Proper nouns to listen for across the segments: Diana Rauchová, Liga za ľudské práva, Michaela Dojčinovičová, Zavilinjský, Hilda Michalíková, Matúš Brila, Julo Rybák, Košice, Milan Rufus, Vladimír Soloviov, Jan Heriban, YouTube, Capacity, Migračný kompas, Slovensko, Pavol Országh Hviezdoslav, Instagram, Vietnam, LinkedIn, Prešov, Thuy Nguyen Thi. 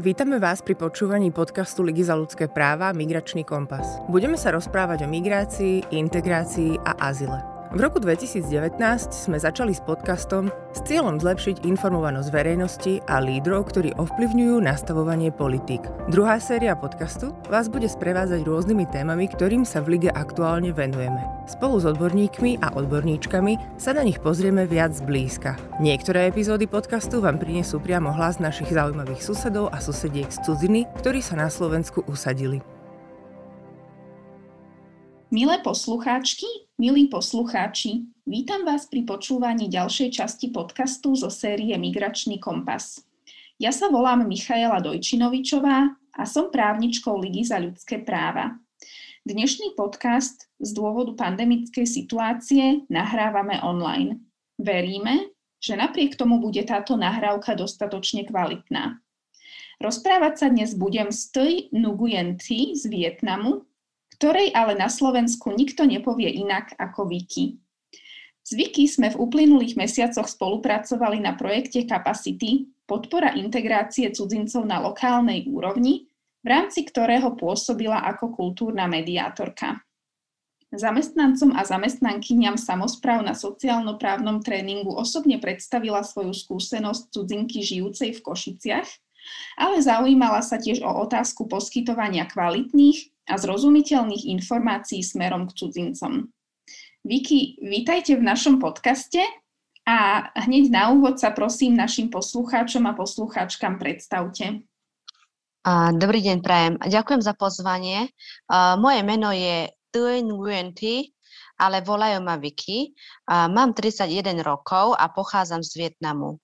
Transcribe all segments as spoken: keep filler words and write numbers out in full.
Vítame vás pri počúvaní podcastu Ligy za ľudské práva Migračný kompas. Budeme sa rozprávať o migrácii, integrácii a azyle. V roku dvetisíc devätnásť sme začali s podcastom s cieľom zlepšiť informovanosť verejnosti a lídrov, ktorí ovplyvňujú nastavovanie politík. Druhá séria podcastu vás bude sprevázať rôznymi témami, ktorým sa v Lige aktuálne venujeme. Spolu s odborníkmi a odborníčkami sa na nich pozrieme viac zblízka. Niektoré epizódy podcastu vám prinesú priamo hlas našich zaujímavých susedov a susediek z cudziny, ktorí sa na Slovensku usadili. Milé poslucháčky, milí poslucháči, vítam vás pri počúvaní ďalšej časti podcastu zo série Migračný kompas. Ja sa volám Michaela Dojčinovičová a som právničkou Ligy za ľudské práva. Dnešný podcast z dôvodu pandemickej situácie nahrávame online. Veríme, že napriek tomu bude táto nahrávka dostatočne kvalitná. Rozprávať sa dnes budem s Thuy Nguyen Thi z Vietnamu, ktorej ale na Slovensku nikto nepovie inak ako Viki. S Viki sme v uplynulých mesiacoch spolupracovali na projekte Capacity, podpora integrácie cudzincov na lokálnej úrovni, v rámci ktorého pôsobila ako kultúrna mediátorka. Zamestnancom a zamestnankyniam samospráv na sociálno-právnom tréningu osobne predstavila svoju skúsenosť cudzinky žijúcej v Košiciach, ale zaujímala sa tiež o otázku poskytovania kvalitných a zrozumiteľných informácií smerom k cudzincom. Viki, vítajte v našom podcaste a hneď na úvod sa prosím našim poslucháčom a poslucháčkam predstavte. Dobrý deň, prajem. Ďakujem za pozvanie. Moje meno je Thuy Nguyen Thi, ale volajú ma Viki. Mám tridsaťjeden rokov a pochádzam z Vietnamu.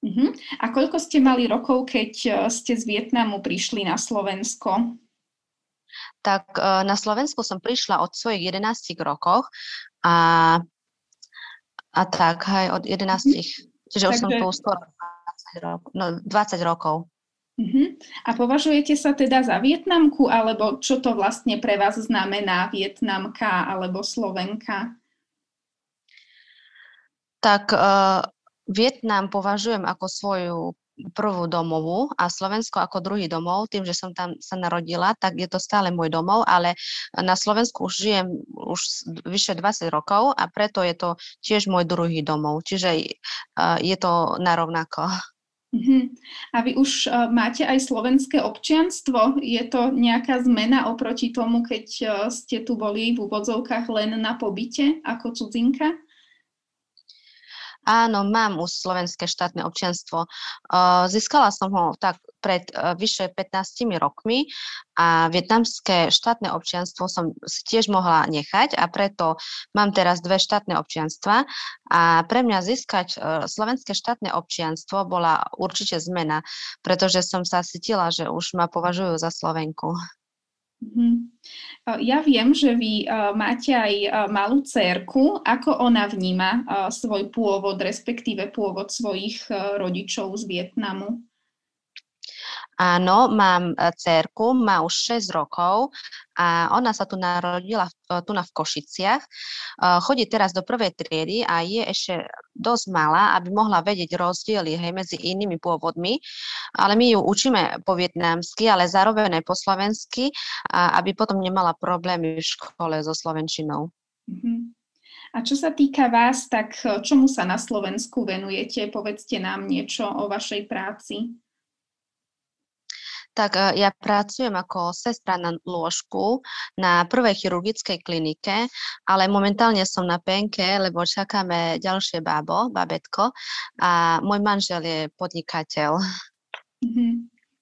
Uh-huh. A koľko ste mali rokov, keď ste z Vietnamu prišli na Slovensko? Tak na Slovensku som prišla od svojich jedenástich rokov a, a tak, hej, od jedenástich, mm-hmm. čiže už som tu skoro dvadsať rokov. Mm-hmm. A považujete sa teda za Vietnamku, alebo čo to vlastne pre vás znamená Vietnamka alebo Slovenka? Tak uh, Vietnam považujem ako svoju prvú domovú a Slovensko ako druhý domov, tým, že som tam sa narodila, tak je to stále môj domov, ale na Slovensku už žijem už vyše dvadsať rokov a preto je to tiež môj druhý domov, čiže je to narovnako. Uh-huh. A vy už máte aj slovenské občianstvo? Je to nejaká zmena oproti tomu, keď ste tu boli v úvodzovkách len na pobyte ako cudzinka? Áno, mám už slovenské štátne občianstvo. Získala som ho tak pred vyše pätnástimi rokmi a vietnamské štátne občianstvo som si tiež mohla nechať a preto mám teraz dve štátne občianstva a pre mňa získať slovenské štátne občianstvo bola určite zmena, pretože som sa cítila, že už ma považujú za Slovenku. Ja viem, že vy máte aj malú dcérku. Ako ona vníma svoj pôvod, respektíve pôvod svojich rodičov z Vietnamu? Áno, mám dcérku, má už šesť rokov a ona sa tu narodila tu na v Košiciach. Chodí teraz do prvej triedy a je ešte dosť malá, aby mohla vedieť rozdiely, hej, medzi inými pôvodmi, ale my ju učíme po vietnamsky, ale zároveň aj po slovensky, aby potom nemala problémy v škole so slovenčinou. A čo sa týka vás, tak čomu sa na Slovensku venujete? Povedzte nám niečo o vašej práci. Tak ja pracujem ako sestra na lôžku na prvej chirurgickej klinike, ale momentálne som na penke, lebo čakáme ďalšie bábo, babetko a môj manžel je podnikateľ. Mm-hmm.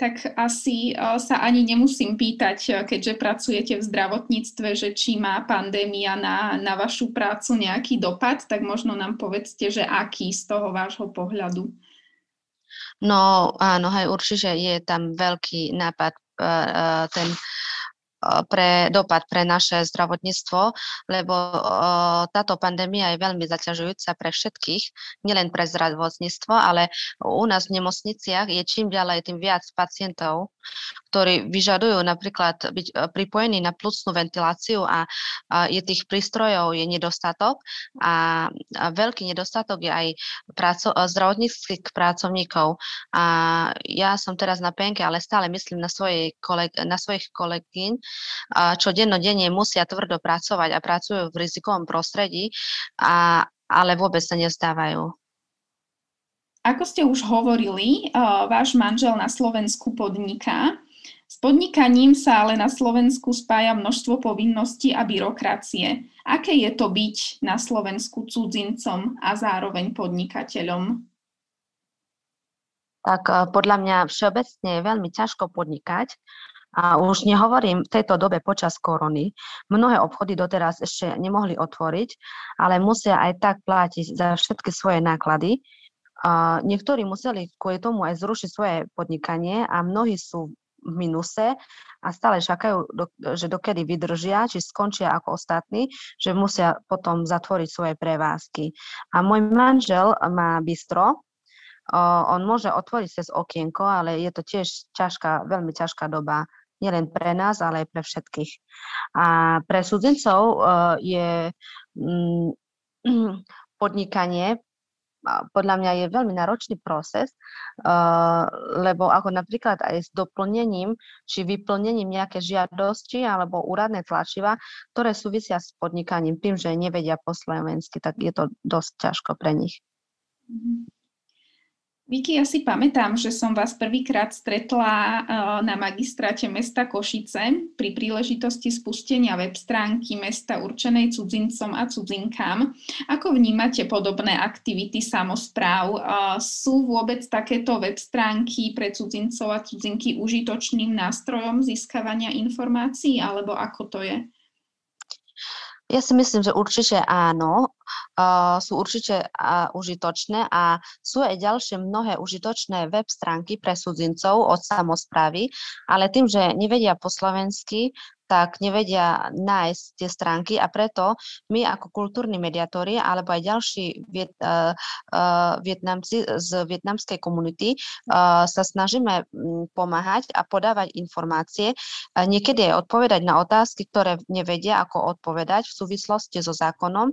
Tak asi sa ani nemusím pýtať, keďže pracujete v zdravotníctve, že či má pandémia na, na vašu prácu nejaký dopad, tak možno nám povedzte, že aký z toho vášho pohľadu. No áno, hej, určite je tam veľký nápad, uh, ten uh, pre, dopad pre naše zdravotníctvo, lebo uh, táto pandémia je veľmi zaťažujúca pre všetkých, nielen pre zdravotníctvo, ale u nás v nemocniciach je čím ďalej tým viac pacientov, ktorí vyžadujú napríklad byť pripojení na pľucnú ventiláciu a, a je tých prístrojov je nedostatok a, a veľký nedostatok je aj praco- zdravotníckych pracovníkov. A ja som teraz na penke, ale stále myslím na, svoje koleg- na svojich kolegyň, čo dennodenne musia tvrdo pracovať a pracujú v rizikovom prostredí, a, ale vôbec sa nevzdávajú. Ako ste už hovorili, váš manžel na Slovensku podniká. S podnikaním sa ale na Slovensku spája množstvo povinností a byrokracie. Aké je to byť na Slovensku cudzincom a zároveň podnikateľom? Tak podľa mňa všeobecne je veľmi ťažko podnikať. A už nehovorím v tejto dobe počas korony. Mnohé obchody doteraz ešte nemohli otvoriť, ale musia aj tak platiť za všetky svoje náklady. Uh, niektorí museli kvôli tomu aj zrušiť svoje podnikanie a mnohí sú v minuse a stále čakajú, do, že dokedy vydržia, či skončia ako ostatní, že musia potom zatvoriť svoje prevázky. A môj manžel má bistro, uh, on môže otvoriť cez okienko, ale je to tiež ťažká, veľmi ťažká doba, nielen pre nás, ale aj pre všetkých. A pre cudzincov uh, je um, podnikanie podľa mňa je veľmi náročný proces, uh, lebo ako napríklad aj s doplnením či vyplnením nejaké žiadosti alebo úradné tlačiva, ktoré súvisia s podnikaním, tým, že nevedia po slovensky, tak je to dosť ťažko pre nich. Vicky, ja si pamätám, že som vás prvýkrát stretla uh, na magistráte mesta Košice pri príležitosti spustenia web stránky mesta určenej cudzincom a cudzinkám. Ako vnímate podobné aktivity samospráv? Uh, sú vôbec takéto web stránky pre cudzincov a cudzinky užitočným nástrojom získavania informácií, alebo ako to je? Ja si myslím, že určite áno, uh, sú určite uh, užitočné a sú aj ďalšie mnohé užitočné web stránky pre cudzincov od samosprávy, ale tým, že nevedia po slovensky, tak nevedia nájsť tie stránky a preto my ako kultúrni mediátori alebo aj ďalší viet, uh, uh, Vietnamci z vietnamskej komunity uh, sa snažíme pomáhať a podávať informácie. Uh, niekedy aj odpovedať na otázky, ktoré nevedia, ako odpovedať v súvislosti so zákonom.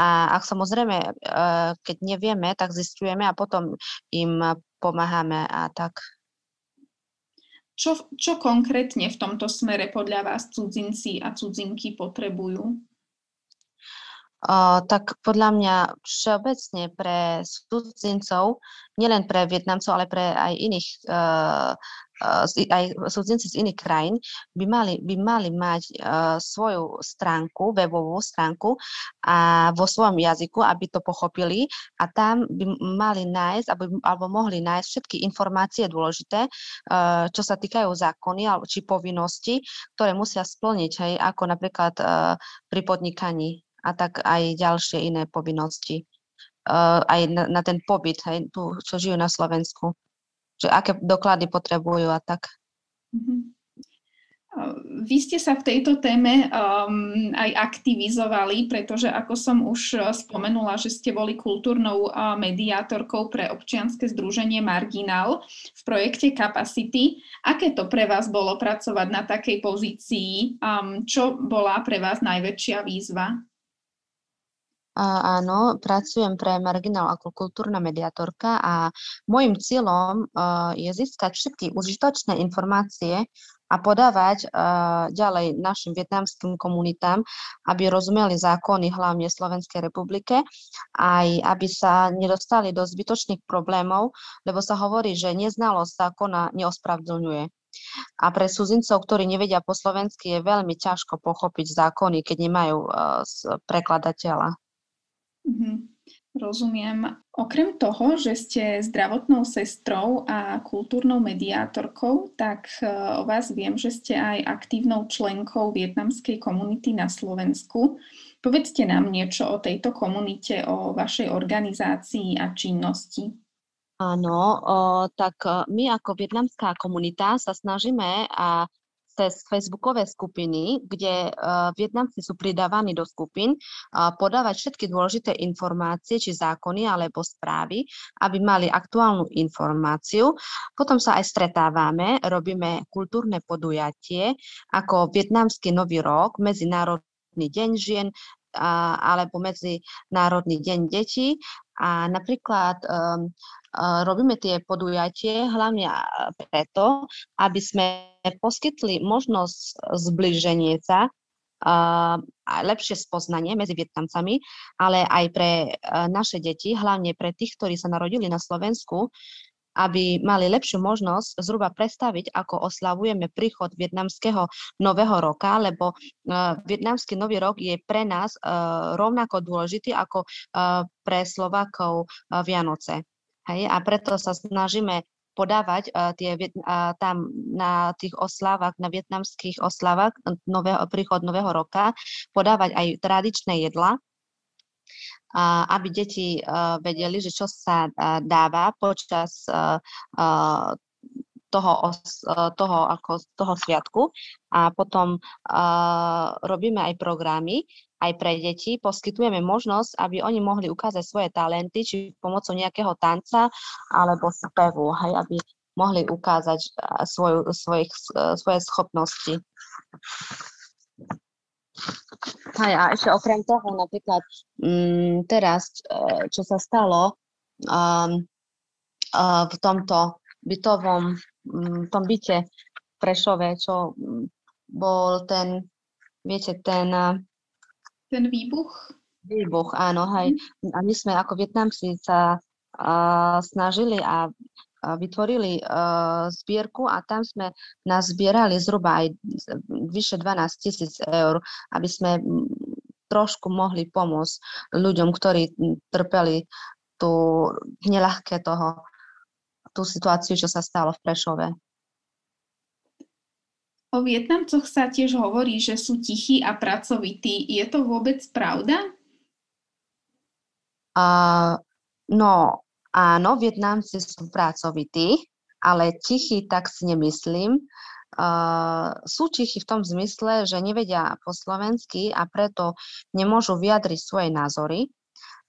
A ak samozrejme, uh, keď nevieme, tak zistujeme a potom im pomáhame a tak. Čo, čo konkrétne v tomto smere podľa vás cudzinci a cudzinky potrebujú? Uh, tak podľa mňa všeobecne pre cudzincov, nielen pre Vietnamcov, ale pre aj iných uh, aj cudzinci z iných krajín by mali, by mali mať uh, svoju stránku, webovú stránku a vo svojom jazyku, aby to pochopili a tam by mali nájsť, aby, alebo mohli nájsť všetky informácie dôležité, uh, čo sa týkajú zákony alebo či povinnosti, ktoré musia splniť, hej, ako napríklad uh, pri podnikaní a tak aj ďalšie iné povinnosti. Uh, aj na, na ten pobyt, hej, tu, čo žijú na Slovensku. Že aké doklady potrebujú a tak. Vy ste sa v tejto téme um, aj aktivizovali, pretože ako som už spomenula, že ste boli kultúrnou uh, mediátorkou pre občianske združenie Marginal v projekte Capacity. Aké to pre vás bolo pracovať na takej pozícii? Um, čo bola pre vás najväčšia výzva? Uh, áno, pracujem pre Marginal ako kultúrna mediátorka a môjim cieľom uh, je získať všetky užitočné informácie a podávať uh, ďalej našim vietnamským komunitám, aby rozumeli zákony hlavne Slovenskej republike, aj aby sa nedostali do zbytočných problémov, lebo sa hovorí, že neznalosť zákona neospravedlňuje. A pre cudzincov, ktorí nevedia po slovensky, je veľmi ťažko pochopiť zákony, keď nemajú uh, prekladateľa. Mm-hmm. Rozumiem. Okrem toho, že ste zdravotnou sestrou a kultúrnou mediátorkou, tak o vás viem, že ste aj aktívnou členkou vietnamskej komunity na Slovensku. Povedzte nám niečo o tejto komunite, o vašej organizácii a činnosti. Áno, o, tak my ako vietnamská komunita sa snažíme a cez facebookové skupiny, kde uh, Vietnamci sú pridávaní do skupín, uh, podávať všetky dôležité informácie, či zákony alebo správy, aby mali aktuálnu informáciu. Potom sa aj stretávame, robíme kultúrne podujatie, ako Vietnamský nový rok, Medzinárodný deň žien uh, alebo Medzinárodný deň detí. A napríklad um, robíme tie podujatie hlavne preto, aby sme poskytli možnosť zbliženia sa a lepšie spoznanie medzi Vietnamcami, ale aj pre naše deti, hlavne pre tých, ktorí sa narodili na Slovensku, aby mali lepšiu možnosť zhruba predstaviť, ako oslavujeme príchod vietnamského nového roka, lebo uh, vietnamský nový rok je pre nás uh, rovnako dôležitý ako uh, pre Slovákov uh, Vianoce. Hej? A preto sa snažíme podávať uh, tie, uh, tam na tých oslavách, na vietnamských oslavách nového, príchod nového roka, podávať aj tradičné jedlá, aby deti vedeli, že čo sa dáva počas toho, toho, ako, toho sviatku. A potom robíme aj programy aj pre deti. Poskytujeme možnosť, aby oni mohli ukázať svoje talenty, či pomocou nejakého tanca alebo spevu, hej, aby mohli ukázať svoju, svojich, svoje schopnosti. Hej, a ešte okrem toho, napríklad m, teraz, čo sa stalo um, uh, v tomto bytovom, um, v tom byte v Prešove, čo um, bol ten, viete, ten... Uh, ten výbuch? Výbuch, áno, hej. A my sme ako Vietnamci sa uh, snažili a vytvorili uh, zbierku a tam sme nazbierali zhruba aj vyše dvanásť tisíc eur, aby sme trošku mohli pomôcť ľuďom, ktorí trpeli tú neľahké toho, tú situáciu, čo sa stalo v Prešove. O Vietnamcoch sa tiež hovorí, že sú tichí a pracovití. Je to vôbec pravda? Uh, no... Áno, Vietnamci sú pracovití, ale tichí tak si nemyslím. Uh, sú tichí v tom zmysle, že nevedia po slovensky a preto nemôžu vyjadriť svoje názory,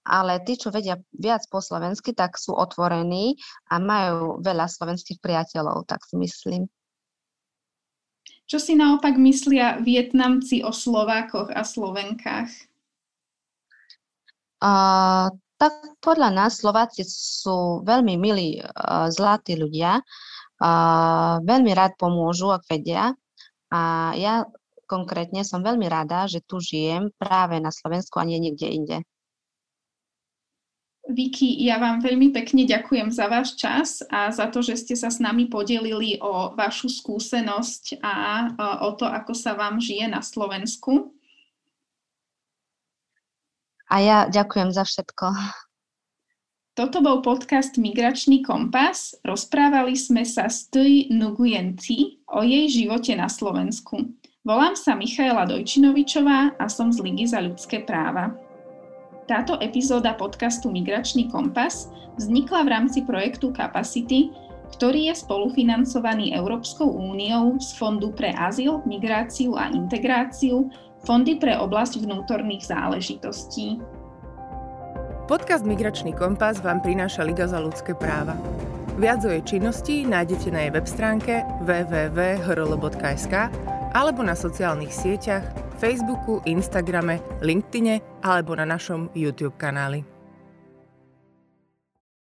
ale tí, čo vedia viac po slovensky, tak sú otvorení a majú veľa slovenských priateľov, tak si myslím. Čo si naopak myslia Vietnamci o Slovákoch a Slovenkách? Uh, Tak podľa nás Slováci sú veľmi milí, zlatí ľudia, veľmi rád pomôžu, ak vedia. A ja konkrétne som veľmi rada, že tu žijem práve na Slovensku a nie niekde inde. Vicky, ja vám veľmi pekne ďakujem za váš čas a za to, že ste sa s nami podelili o vašu skúsenosť a o to, ako sa vám žije na Slovensku. A ja ďakujem za všetko. Toto bol podcast Migračný kompas. Rozprávali sme sa s Thuy Nguyen Thi o jej živote na Slovensku. Volám sa Michaela Dojčinovičová a som z Ligy za ľudské práva. Táto epizóda podcastu Migračný kompas vznikla v rámci projektu Capacity, ktorý je spolufinancovaný Európskou úniou z Fondu pre azyl, migráciu a integráciu, Fondy pre oblasť vnútorných záležitostí. Podcast Migračný kompas vám prináša Liga za ľudské práva. Viac o jej činnosti nájdete na jej web stránke w w w bodka h r l bodka s k alebo na sociálnych sieťach Facebooku, Instagrame, LinkedIne alebo na našom YouTube kanáli.